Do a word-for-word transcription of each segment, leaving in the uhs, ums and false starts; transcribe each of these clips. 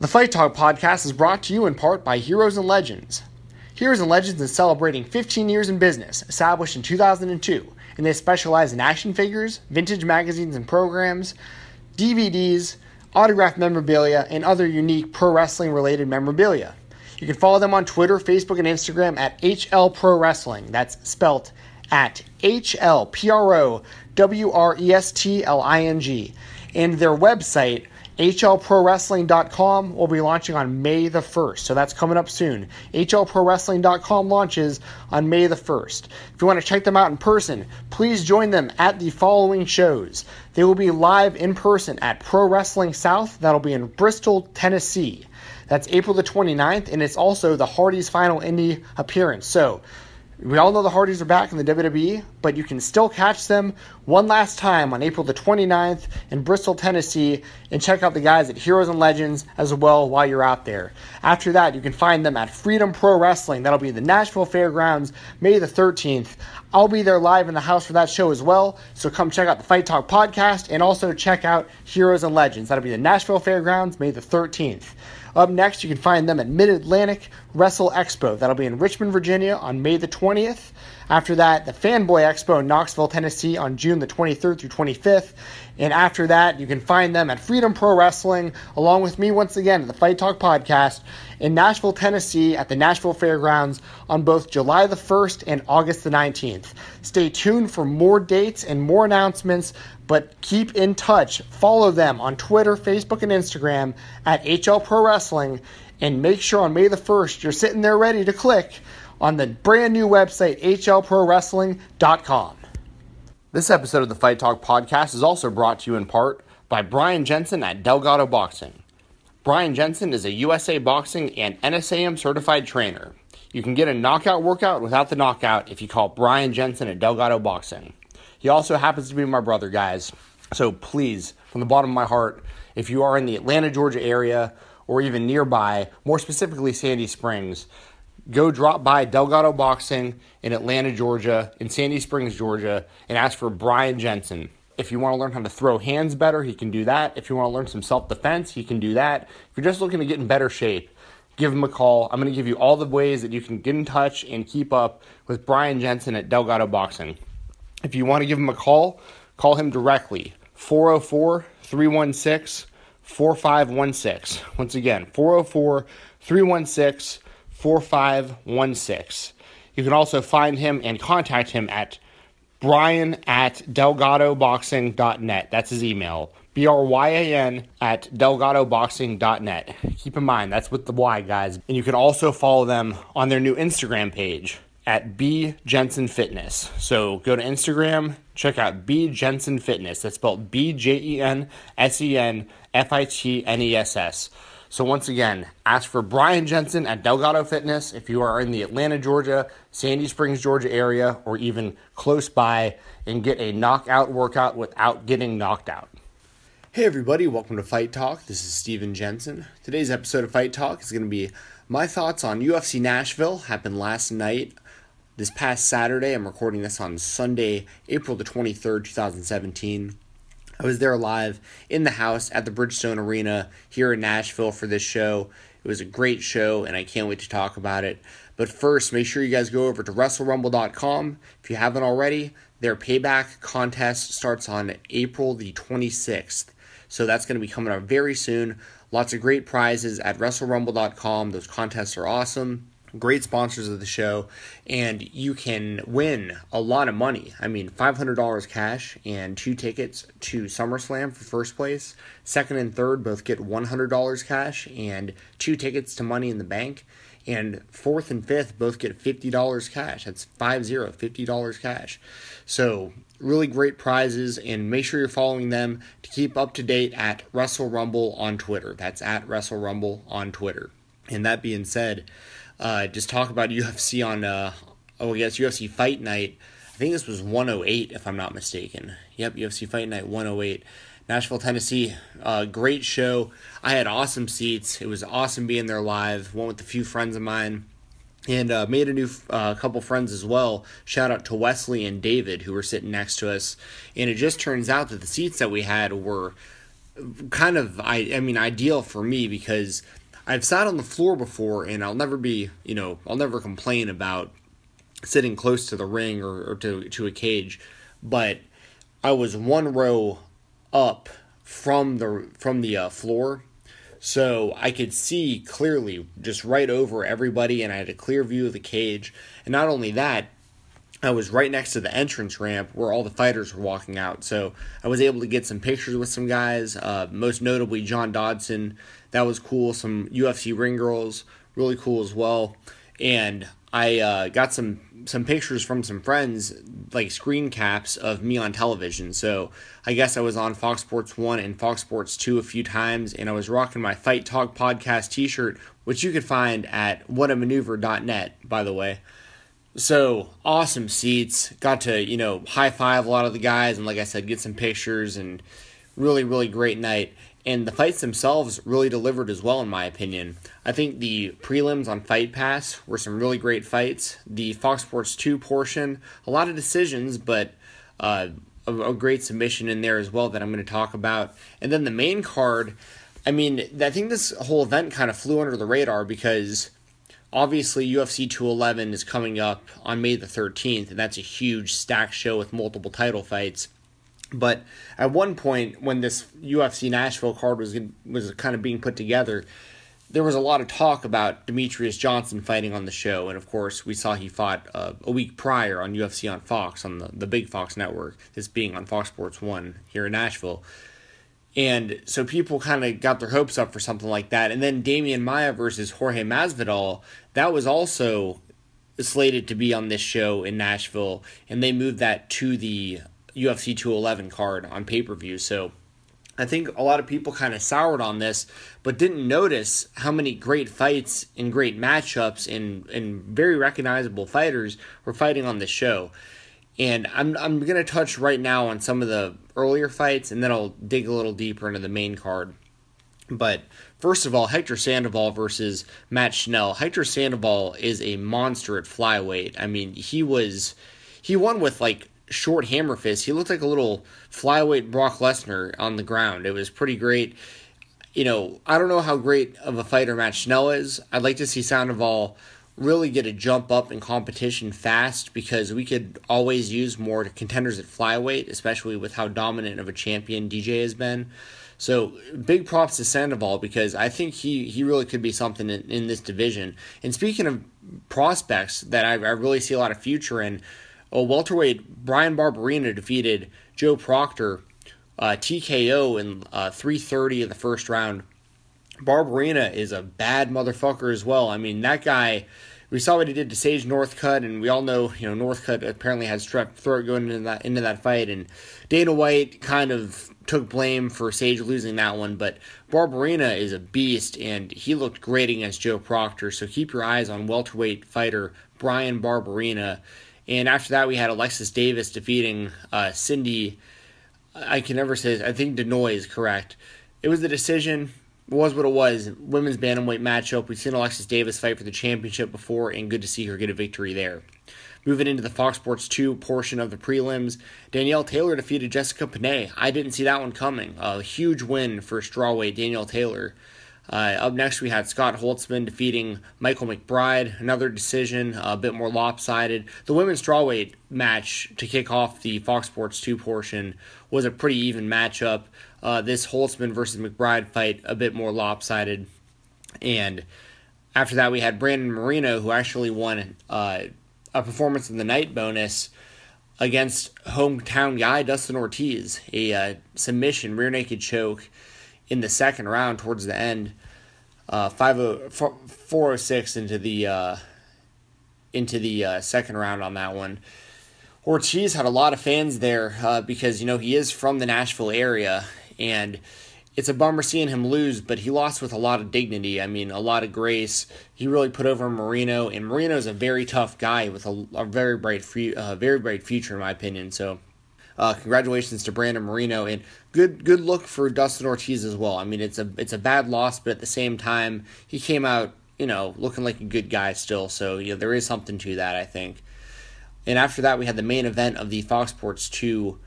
The Fight Talk podcast is brought to you in part by Heroes and Legends. Heroes and Legends is celebrating fifteen years in business, established in two thousand two, and they specialize in action figures, vintage magazines and programs, D V Ds, autographed memorabilia, and other unique pro wrestling related memorabilia. You can follow them on Twitter, Facebook, and Instagram at H L Pro Wrestling. That's spelt at H L P R O W R E S T L I N G. And their website, H L Pro Wrestling dot com, will be launching on May the first, so that's coming up soon. H L Pro Wrestling dot com launches on May the first. If you want to check them out in person, please join them at the following shows. They will be live in person at Pro Wrestling South. That'll be in Bristol, Tennessee. That's April the twenty-ninth, and it's also the Hardys' final indie appearance. So we all know the Hardys are back in the W W E, but you can still catch them one last time on April the twenty-ninth in Bristol, Tennessee, and check out the guys at Heroes and Legends as well while you're out there. After that, you can find them at Freedom Pro Wrestling. That'll be in the Nashville Fairgrounds, May the thirteenth. I'll be there live in the house for that show as well, so come check out the Fight Talk podcast and also check out Heroes and Legends. That'll be the Nashville Fairgrounds, May the thirteenth. Up next, you can find them at Mid-Atlantic Wrestle Expo. That'll be in Richmond, Virginia on May the twentieth. After that, the Fanboy Expo in Knoxville, Tennessee on June the twenty-third through twenty-fifth. And after that, you can find them at Freedom Pro Wrestling, along with me once again at the Fight Talk Podcast, in Nashville, Tennessee at the Nashville Fairgrounds on both July the first and August the nineteenth. Stay tuned for more dates and more announcements, but keep in touch. Follow them on Twitter, Facebook, and Instagram at H L Pro Wrestling, and make sure on May the first you're sitting there ready to click on the brand new website, H L Pro Wrestling dot com. This episode of the Fight Talk podcast is also brought to you in part by Brian Jensen at Delgado Boxing. Brian Jensen is a U S A Boxing and N S A M certified trainer. You can get a knockout workout without the knockout if you call Brian Jensen at Delgado Boxing. He also happens to be my brother, guys. So please, from the bottom of my heart, if you are in the Atlanta, Georgia area, or even nearby, more specifically Sandy Springs, go drop by Delgado Boxing in Atlanta, Georgia, in Sandy Springs, Georgia, and ask for Brian Jensen. If you want to learn how to throw hands better, he can do that. If you want to learn some self-defense, he can do that. If you're just looking to get in better shape, give him a call. I'm going to give you all the ways that you can get in touch and keep up with Brian Jensen at Delgado Boxing. If you want to give him a call, call him directly, four oh four, three one six, four five one six. Once again, four oh four, three one six, four five one six. You can also find him and contact him at Brian at Delgado Boxing dot net. That's his email, B R Y A N at Delgado Boxing dot net. Keep in mind, that's with the Y, guys. And you can also follow them on their new Instagram page, at B Jensen Fitness. So go to Instagram, check out B Jensen Fitness. That's spelled B J E N S E N F I T N E S S. So once again, ask for Brian Jensen at Delgado Fitness if you are in the Atlanta, Georgia, Sandy Springs, Georgia area, or even close by, and get a knockout workout without getting knocked out. Hey everybody, welcome to Fight Talk. This is Steven Jensen. Today's episode of Fight Talk is going to be my thoughts on U F C Nashville, happened last night. This past Saturday, I'm recording this on Sunday, April the twenty-third, twenty seventeen. I was there live in the house at the Bridgestone Arena here in Nashville for this show. It was a great show, and I can't wait to talk about it. But first, make sure you guys go over to Wrestle Rumble dot com if you haven't already. Their payback contest starts on April the twenty-sixth, so that's going to be coming up very soon. Lots of great prizes at Wrestle Rumble dot com. Those contests are awesome. Great sponsors of the show, and you can win a lot of money. I mean, five hundred dollars cash and two tickets to SummerSlam for first place. Second and third both get one hundred dollars cash and two tickets to Money in the Bank. And fourth and fifth both get fifty dollars cash. That's five zero, fifty dollars cash. So really great prizes, and make sure you're following them to keep up to date at Wrestle Rumble on Twitter. That's at Wrestle Rumble on Twitter. And that being said, Uh, just talk about U F C on, uh, oh, I guess U F C Fight Night. I think this was one oh eight, if I'm not mistaken. Yep, U F C Fight Night one oh eight. Nashville, Tennessee. Uh, great show. I had awesome seats. It was awesome being there live. Went with a few friends of mine. And uh, made a new uh, couple friends as well. Shout out to Wesley and David, who were sitting next to us. And it just turns out that the seats that we had were kind of, I, I mean, ideal for me, because I've sat on the floor before, and I'll never be, you know, I'll never complain about sitting close to the ring or, or to, to a cage, but I was one row up from the from the uh, floor, so I could see clearly just right over everybody, and I had a clear view of the cage. And not only that, I was right next to the entrance ramp where all the fighters were walking out, so I was able to get some pictures with some guys, uh, most notably John Dodson. That was cool. Some U F C ring girls, really cool as well. And I uh, got some some pictures from some friends, like screen caps of me on television. So I guess I was on Fox Sports one and Fox Sports two a few times, and I was rocking my Fight Talk Podcast t-shirt, which you can find at what a maneuver dot net, by the way. So awesome seats. Got to, you know, high-five a lot of the guys, and like I said, get some pictures, and really, really great night. And the fights themselves really delivered as well, in my opinion. I think the prelims on Fight Pass were some really great fights. The Fox Sports two portion, a lot of decisions, but uh, a, a great submission in there as well that I'm going to talk about. And then the main card, I mean, I think this whole event kind of flew under the radar because obviously U F C two eleven is coming up on May the thirteenth, and that's a huge stacked show with multiple title fights. But at one point, when this U F C Nashville card was was kind of being put together, there was a lot of talk about Demetrius Johnson fighting on the show. And, of course, we saw he fought uh, a week prior on U F C on Fox, on the, the big Fox network, this being on Fox Sports one here in Nashville. And so people kind of got their hopes up for something like that. And then Damian Maia versus Jorge Masvidal, that was also slated to be on this show in Nashville, and they moved that to the U F C two eleven card on pay-per-view. So I think a lot of people kind of soured on this, but didn't notice how many great fights and great matchups and, and very recognizable fighters were fighting on this show. And I'm I'm going to touch right now on some of the earlier fights, and then I'll dig a little deeper into the main card. But first of all, Hector Sandoval versus Matt Schnell. Hector Sandoval is a monster at flyweight. I mean, he was he won with like short hammer fist. He looked like a little flyweight Brock Lesnar on the ground. It was pretty great. You know, I don't know how great of a fighter Matt Schnell is. I'd like to see Sandoval really get a jump up in competition fast, because we could always use more contenders at flyweight, especially with how dominant of a champion D J has been. So big props to Sandoval, because I think he, he really could be something in, in this division. And speaking of prospects that I, I really see a lot of future in, Oh, welterweight Brian Barberena defeated Joe Proctor, uh, T K O in uh, three thirty in the first round. Barberena is a bad motherfucker as well. I mean, that guy, we saw what he did to Sage Northcutt, and we all know, you know, Northcutt apparently had strep throat going into that, into that fight, and Dana White kind of took blame for Sage losing that one, but Barberena is a beast, and he looked great against Joe Proctor, so keep your eyes on welterweight fighter Brian Barberena. And after that, we had Alexis Davis defeating uh, Cindy. I can never say this. I think Denoy is correct. It was the decision. It was what it was. Women's bantamweight matchup. We've seen Alexis Davis fight for the championship before, and good to see her get a victory there. Moving into the Fox Sports two portion of the prelims, Danielle Taylor defeated Jessica Panay. I didn't see that one coming. A huge win for strawweight Danielle Taylor. Uh, up next, we had Scott Holtzman defeating Michael McBride. Another decision, a bit more lopsided. The women's strawweight match to kick off the Fox Sports two portion was a pretty even matchup. Uh, this Holtzman versus McBride fight, a bit more lopsided. And after that, we had Brandon Moreno, who actually won uh, a performance of the night bonus against hometown guy Dustin Ortiz. A uh, submission, rear naked choke in the second round towards the end, uh, four oh six into the uh, into the uh, second round on that one. Ortiz had a lot of fans there uh, because, you know, he is from the Nashville area, and it's a bummer seeing him lose, but he lost with a lot of dignity. I mean, a lot of grace. He really put over Marino, and Marino's a very tough guy with a, a very bright, free, uh, very bright future, in my opinion, so Uh, congratulations to Brandon Moreno, and good good look for Dustin Ortiz as well. I mean, it's a it's a bad loss, but at the same time, he came out, you know, looking like a good guy still. So, you know, there is something to that, I think. And after that, we had the main event of the Fox Sports two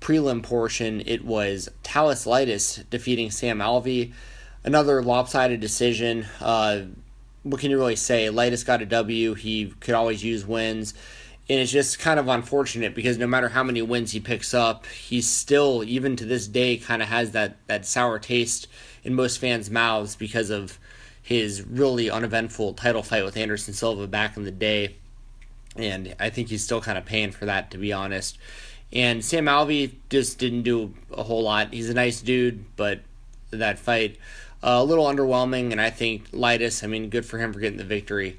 prelim portion, it was Thales Leites defeating Sam Alvey. Another lopsided decision. Uh, what can you really say? Leites got a W. He could always use wins. And it's just kind of unfortunate because no matter how many wins he picks up, he still, even to this day, kind of has that, that sour taste in most fans' mouths because of his really uneventful title fight with Anderson Silva back in the day. And I think he's still kind of paying for that, to be honest. And Sam Alvey just didn't do a whole lot. He's a nice dude, but that fight, uh, a little underwhelming. And I think Leites, I mean, good for him for getting the victory.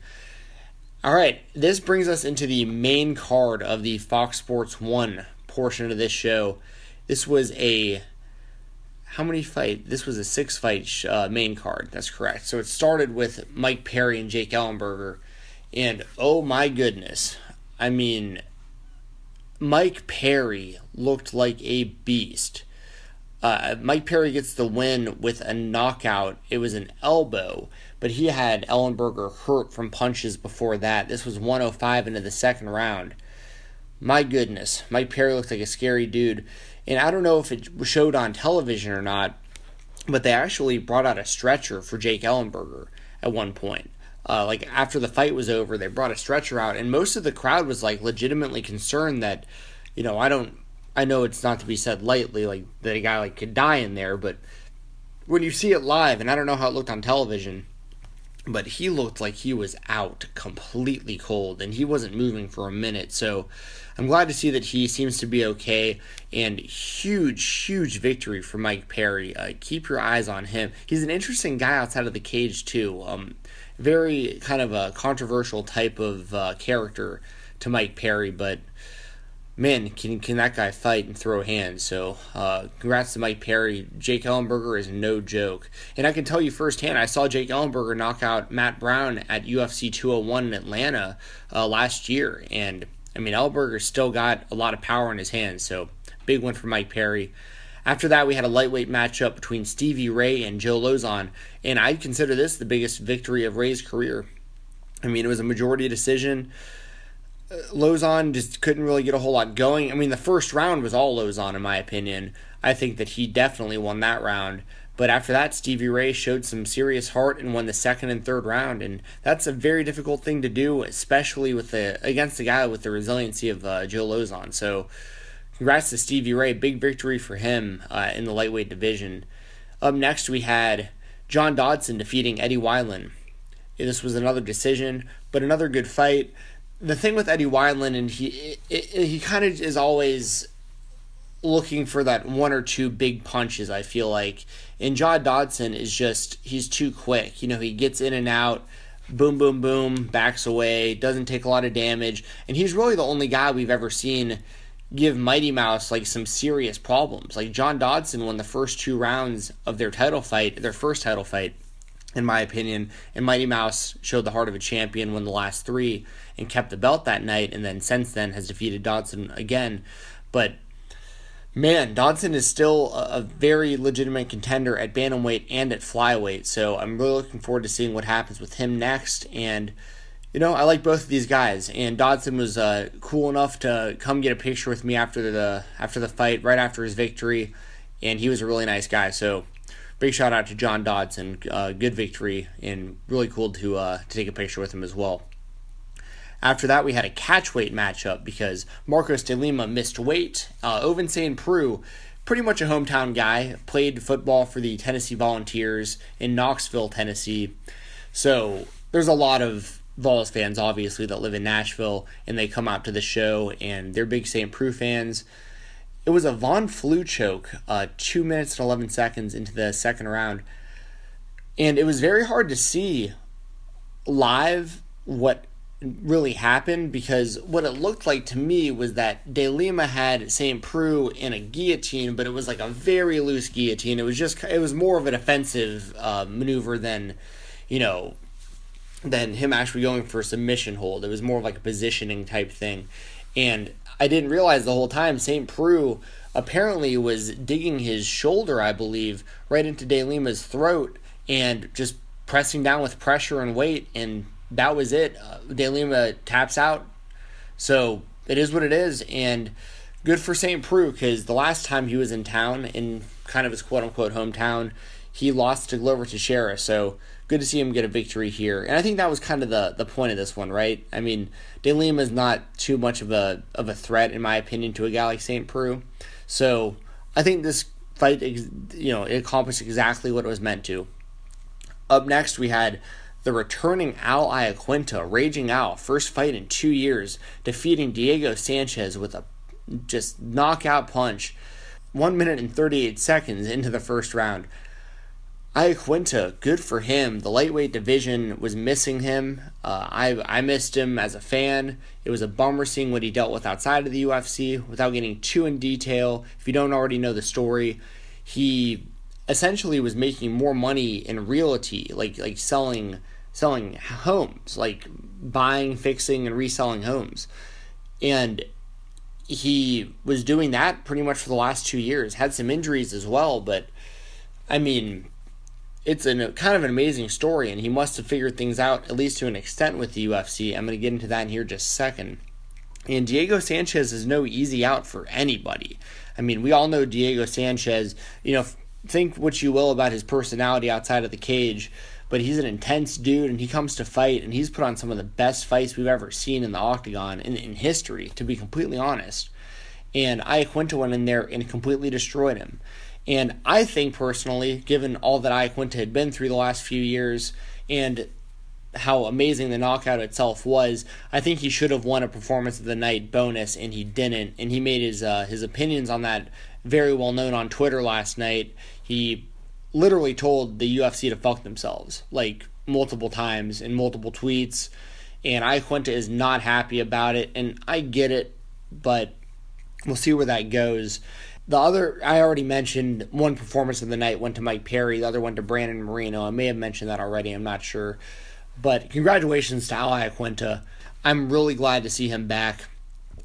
All right, this brings us into the main card of the Fox Sports one portion of this show. This was a, how many fight? This was a six-fight uh, main card. That's correct. So it started with Mike Perry and Jake Ellenberger. And oh my goodness, I mean, Mike Perry looked like a beast. Uh, Mike Perry gets the win with a knockout. It was an elbow, but he had Ellenberger hurt from punches before that. This was one oh five into the second round. My goodness, Mike Perry looked like a scary dude. And I don't know if it showed on television or not, but they actually brought out a stretcher for Jake Ellenberger at one point. Uh, like after the fight was over, they brought a stretcher out, and most of the crowd was like legitimately concerned that, you know, I don't. I know it's not to be said lightly, like that a guy like could die in there, but when you see it live, and I don't know how it looked on television, but he looked like he was out completely cold, and he wasn't moving for a minute. So I'm glad to see that he seems to be okay, and huge, huge victory for Mike Perry. Uh, keep your eyes on him. He's an interesting guy outside of the cage too. Um, very kind of a controversial type of uh, character to Mike Perry, but man, can can that guy fight and throw hands. So uh, congrats to Mike Perry. Jake Ellenberger is no joke. And I can tell you firsthand, I saw Jake Ellenberger knock out Matt Brown at U F C two oh one in Atlanta uh, last year. And, I mean, Ellenberger's still got a lot of power in his hands. So big one for Mike Perry. After that, we had a lightweight matchup between Stevie Ray and Joe Lauzon. And I'd consider this the biggest victory of Ray's career. I mean, it was a majority decision. Lauzon just couldn't really get a whole lot going. I mean, the first round was all Lauzon, in my opinion. I think that he definitely won that round. But after that, Stevie Ray showed some serious heart and won the second and third round. And that's a very difficult thing to do, especially with the against a guy with the resiliency of uh, Joe Lauzon. So congrats to Stevie Ray. Big victory for him uh, in the lightweight division. Up next, we had John Dodson defeating Eddie Weiland. This was another decision, but another good fight. The thing with Eddie Weiland, and he it, it, he kind of is always looking for that one or two big punches, I feel like. And John Dodson is just, he's too quick. You know, he gets in and out, boom, boom, boom, backs away, doesn't take a lot of damage. And he's really the only guy we've ever seen give Mighty Mouse, like, some serious problems. Like, John Dodson won the first two rounds of their title fight, their first title fight, in my opinion, and Mighty Mouse showed the heart of a champion, won the last three, and kept the belt that night, and then since then has defeated Dodson again. But, man, Dodson is still a very legitimate contender at bantamweight and at flyweight, so I'm really looking forward to seeing what happens with him next. And, you know, I like both of these guys, and Dodson was uh, cool enough to come get a picture with me after the after the fight, right after his victory, and he was a really nice guy, so big shout out to John Dodson. Uh, good victory, and really cool to uh, to take a picture with him as well. After that, we had a catchweight matchup because Marcos de Lima missed weight. Uh, Ovince Saint Preux, pretty much a hometown guy, played football for the Tennessee Volunteers in Knoxville, Tennessee. So there's a lot of Vols fans, obviously, that live in Nashville, and they come out to the show, and they're big Saint Preux fans. It was a Von Flue choke, uh, two minutes and eleven seconds into the second round. And it was very hard to see live what really happened because what it looked like to me was that De Lima had Saint Preux in a guillotine, but it was like a very loose guillotine. It was just, it was more of an offensive uh, maneuver than, you know, than him actually going for a submission hold. It was more of like a positioning type thing. And I didn't realize the whole time Saint Preux apparently was digging his shoulder, I believe, right into De Lima's throat and just pressing down with pressure and weight, and that was it. Uh, De Lima taps out. So it is what it is, and good for Saint Preux, because the last time he was in town, in kind of his quote-unquote hometown, he lost to Glover Teixeira, so good to see him get a victory here. And I think that was kind of the, the point of this one, right? I mean, De Lima is not too much of a of a threat, in my opinion, to a guy like Saint Preux. So I think this fight, you know, it accomplished exactly what it was meant to. Up next, we had the returning Al Iaquinta, Raging Al, first fight in two years, defeating Diego Sanchez with a just knockout punch, one minute and thirty-eight seconds into the first round. Iaquinta, good for him. The lightweight division was missing him. Uh, I I missed him as a fan. It was a bummer seeing what he dealt with outside of the U F C. Without getting too in detail, if you don't already know the story, he essentially was making more money in realty, like like selling selling homes, like buying, fixing, and reselling homes. And he was doing that pretty much for the last two years. Had some injuries as well, but I mean, it's a kind of an amazing story, and he must have figured things out, at least to an extent, with the U F C. I'm going to get into that in here just a second. And Diego Sanchez is no easy out for anybody. I mean, we all know Diego Sanchez. You know, think what you will about his personality outside of the cage, but he's an intense dude, and he comes to fight, and he's put on some of the best fights we've ever seen in the octagon in, in history, to be completely honest. And Iaquinta went in there and completely destroyed him. And I think personally, given all that Iaquinta had been through the last few years and how amazing the knockout itself was, I think he should have won a performance of the night bonus, and he didn't. And he made his uh, his opinions on that very well known on Twitter last night. He literally told the U F C to fuck themselves, like multiple times in multiple tweets. And Iaquinta is not happy about it, and I get it, but we'll see where that goes. The other, I already mentioned, one performance of the night went to Mike Perry. The other went to Brandon Moreno. I may have mentioned that already. I'm not sure. But congratulations to Al Iaquinta. I'm really glad to see him back.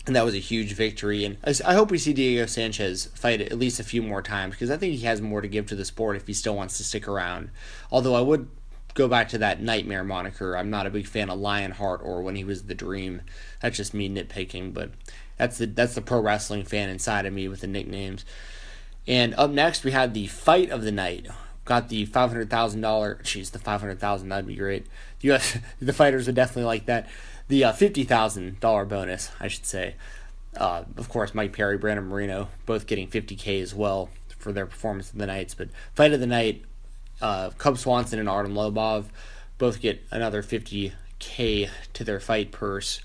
And that was a huge victory. And I hope we see Diego Sanchez fight at least a few more times, because I think he has more to give to the sport if he still wants to stick around. Although I would go back to that Nightmare moniker. I'm not a big fan of Lionheart or when he was the Dream. That's just me nitpicking, but that's the that's the pro wrestling fan inside of me with the nicknames. And up next, we had the fight of the night. Got the five hundred thousand dollars. Jeez, the five hundred thousand dollars, that'd be great. The, U S, the fighters would definitely like that. The uh, fifty thousand dollars bonus, I should say. Uh, of course, Mike Perry, Brandon Moreno, both getting fifty K as well for their performance of the nights. But fight of the night, uh, Cub Swanson and Artem Lobov both get another fifty K to their fight purse.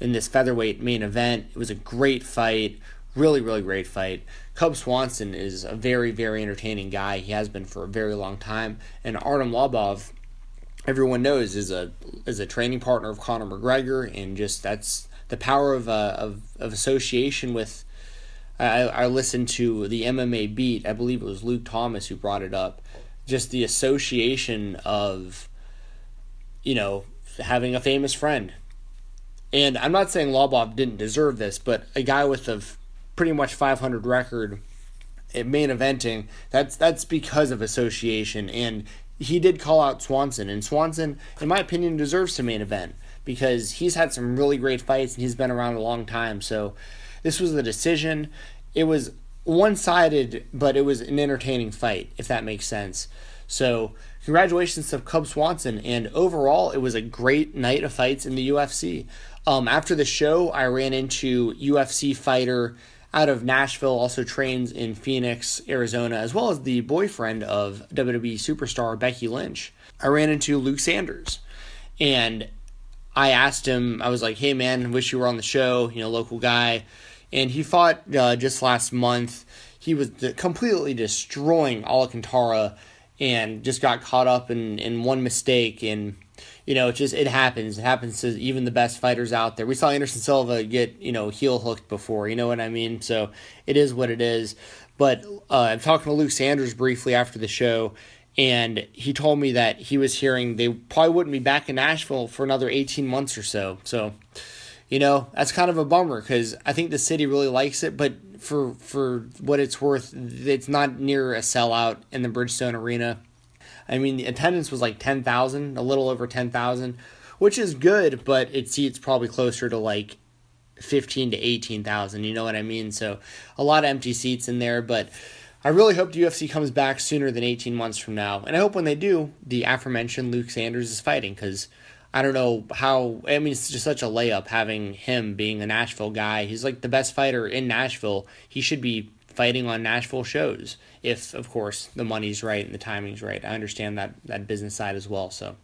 In this featherweight main event, it was a great fight, really, really great fight. Cub Swanson is a very, very entertaining guy. He has been for a very long time. And Artem Lobov, everyone knows, is a is a training partner of Conor McGregor, and just that's the power of uh, of, of association with. I, I listened to the M M A Beat. I believe it was Luke Thomas who brought it up. Just the association of, you know, having a famous friend. And I'm not saying Lobov didn't deserve this, but a guy with a pretty much five hundred record at main eventing, that's that's because of association. And he did call out Swanson, and Swanson, in my opinion, deserves to main event because he's had some really great fights and he's been around a long time. So this was the decision. It was one-sided, but it was an entertaining fight, if that makes sense. So congratulations to Cub Swanson, and overall, it was a great night of fights in the U F C. Um, after the show, I ran into U F C fighter out of Nashville, also trains in Phoenix, Arizona, as well as the boyfriend of W W E superstar Becky Lynch. I ran into Luke Sanders, and I asked him, I was like, hey man, wish you were on the show, you know, local guy. And he fought uh, just last month. He was completely destroying Alcantara, and just got caught up in, in one mistake, and, you know, it just, it happens. It happens to even the best fighters out there. We saw Anderson Silva get, you know, heel hooked before, you know what I mean? So it is what it is. But uh, I'm talking to Luke Sanders briefly after the show, and he told me that he was hearing they probably wouldn't be back in Nashville for another eighteen months or so. So, you know, that's kind of a bummer, because I think the city really likes it, but for for what it's worth, it's not near a sellout in the Bridgestone Arena. I mean, the attendance was like ten thousand, a little over ten thousand, which is good, but it seats probably closer to like fifteen to eighteen thousand. You know what I mean? So a lot of empty seats in there, but I really hope the U F C comes back sooner than eighteen months from now. And I hope when they do, the aforementioned Luke Sanders is fighting, because I don't know how, I mean, it's just such a layup having him being a Nashville guy. He's like the best fighter in Nashville. He should be fighting on Nashville shows if, of course, the money's right and the timing's right. I understand that, that business side as well. So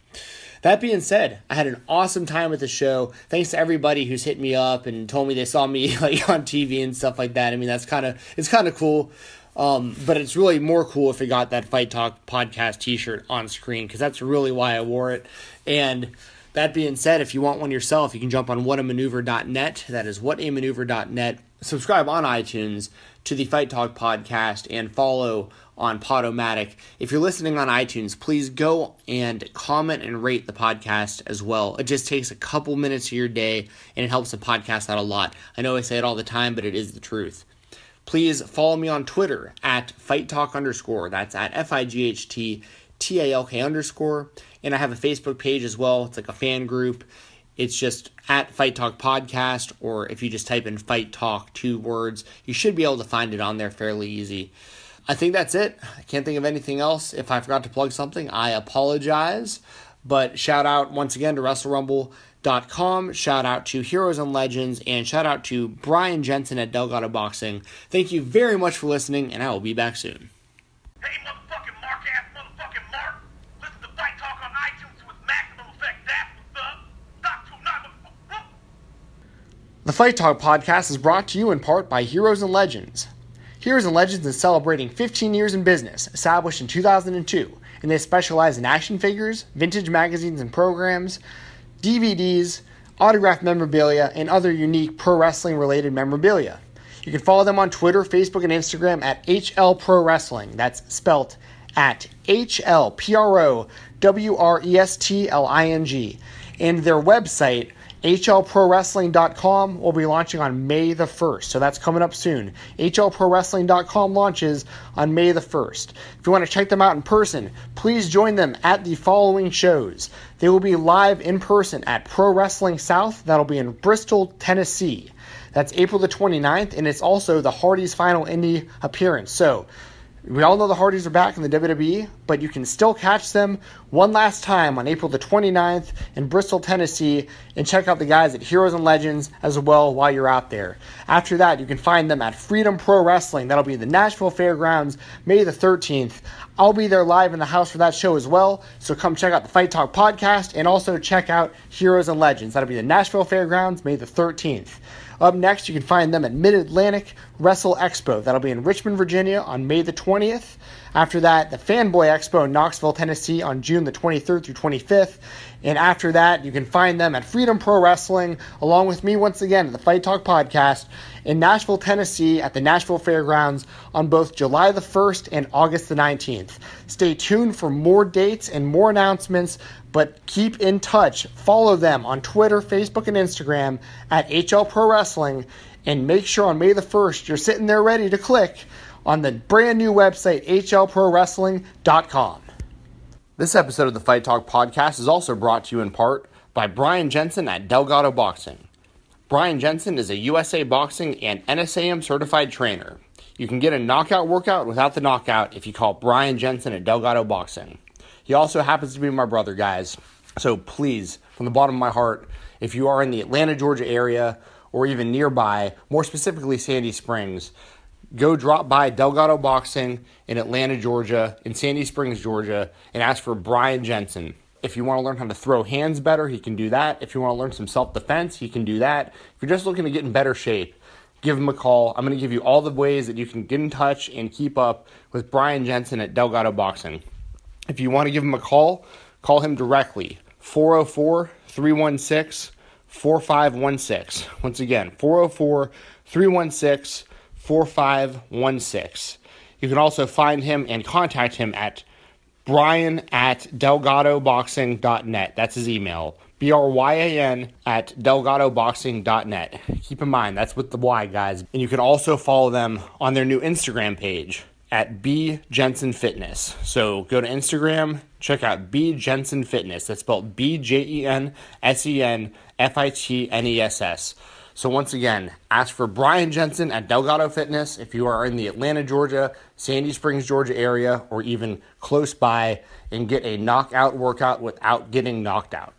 that being said, I had an awesome time at the show. Thanks to everybody who's hit me up and told me they saw me like on T V and stuff like that. I mean, that's kind of, it's kind of cool. Um, but it's really more cool if we got that Fight Talk podcast t-shirt on screen, because that's really why I wore it. And that being said, if you want one yourself, you can jump on what a maneuver dot net. That is what a maneuver dot net. Subscribe on iTunes to the Fight Talk podcast and follow on Podomatic. If you're listening on iTunes, please go and comment and rate the podcast as well. It just takes a couple minutes of your day, and it helps the podcast out a lot. I know I say it all the time, but it is the truth. Please follow me on Twitter at Fight Talk underscore. That's at F I G H T T A L K underscore. And I have a Facebook page as well. It's like a fan group. It's just at Fight Talk Podcast, or if you just type in Fight Talk, two words, you should be able to find it on there fairly easy. I think that's it. I can't think of anything else. If I forgot to plug something, I apologize. But shout out once again to Wrestle Rumble dot com. Shout out to Heroes and Legends, and shout out to Brian Jensen at Delgado Boxing. Thank you very much for listening, and I will be back soon. Hey, motherfucking Mark ass, motherfucking Mark. Listen to Fight Talk on iTunes with maximum effect. That's what's up. The Fight Talk podcast is brought to you in part by Heroes and Legends. Heroes and Legends is celebrating fifteen years in business, established in two thousand two, and they specialize in action figures, vintage magazines and programs, D V Ds, autographed memorabilia, and other unique pro wrestling related memorabilia. You can follow them on Twitter, Facebook, and Instagram at H L Pro Wrestling. That's spelt at H L P R O W R E S T L I N G. And their website, H L Pro Wrestling dot com, will be launching on May the first. So that's coming up soon. H L Pro Wrestling dot com launches on May the first. If you want to check them out in person, please join them at the following shows. They will be live in person at Pro Wrestling South. That'll be in Bristol, Tennessee. That's April the twenty-ninth, and it's also the Hardy's final indie appearance. So we all know the Hardys are back in the W W E, but you can still catch them one last time on April the twenty-ninth in Bristol, Tennessee, and check out the guys at Heroes and Legends as well while you're out there. After that, you can find them at Freedom Pro Wrestling. That'll be in the Nashville Fairgrounds, May the thirteenth. I'll be there live in the house for that show as well, so come check out the Fight Talk podcast and also check out Heroes and Legends. That'll be the Nashville Fairgrounds, May the thirteenth. Up next, you can find them at Mid-Atlantic Wrestle Expo. That'll be in Richmond, Virginia on May the twentieth. After that, the Fanboy Expo in Knoxville, Tennessee on June the twenty-third through twenty-fifth. And after that, you can find them at Freedom Pro Wrestling, along with me once again at the Fight Talk Podcast, in Nashville, Tennessee at the Nashville Fairgrounds on both July the first and August the nineteenth. Stay tuned for more dates and more announcements, but keep in touch. Follow them on Twitter, Facebook, and Instagram at H L Pro Wrestling, and make sure on May the first you're sitting there ready to click on the brand new website, H L Pro Wrestling dot com. This episode of the Fight Talk podcast is also brought to you in part by Brian Jensen at Delgado Boxing. Brian Jensen is a U S A Boxing and N S A M certified trainer. You can get a knockout workout without the knockout if you call Brian Jensen at Delgado Boxing. He also happens to be my brother, guys. So please, from the bottom of my heart, if you are in the Atlanta, Georgia area, or even nearby, more specifically Sandy Springs, go drop by Delgado Boxing in Atlanta, Georgia, in Sandy Springs, Georgia, and ask for Brian Jensen. If you want to learn how to throw hands better, he can do that. If you want to learn some self-defense, he can do that. If you're just looking to get in better shape, give him a call. I'm going to give you all the ways that you can get in touch and keep up with Brian Jensen at Delgado Boxing. If you want to give him a call, call him directly, four oh four, three one six, four five one six. Once again, four oh four, three one six, four five one six. four five one six. You can also find him and contact him at Brian at Delgado Boxing dot net. That's his email. B R Y A N at Delgado Boxing dot net. Keep in mind, that's with the Y, guys. And you can also follow them on their new Instagram page at B Jensen Fitness. So go to Instagram, check out B Jensen Fitness. That's spelled B J E N S E N F I T N E S S. So once again, ask for Brian Jensen at Delgado Fitness if you are in the Atlanta, Georgia, Sandy Springs, Georgia area, or even close by, and get a knockout workout without getting knocked out.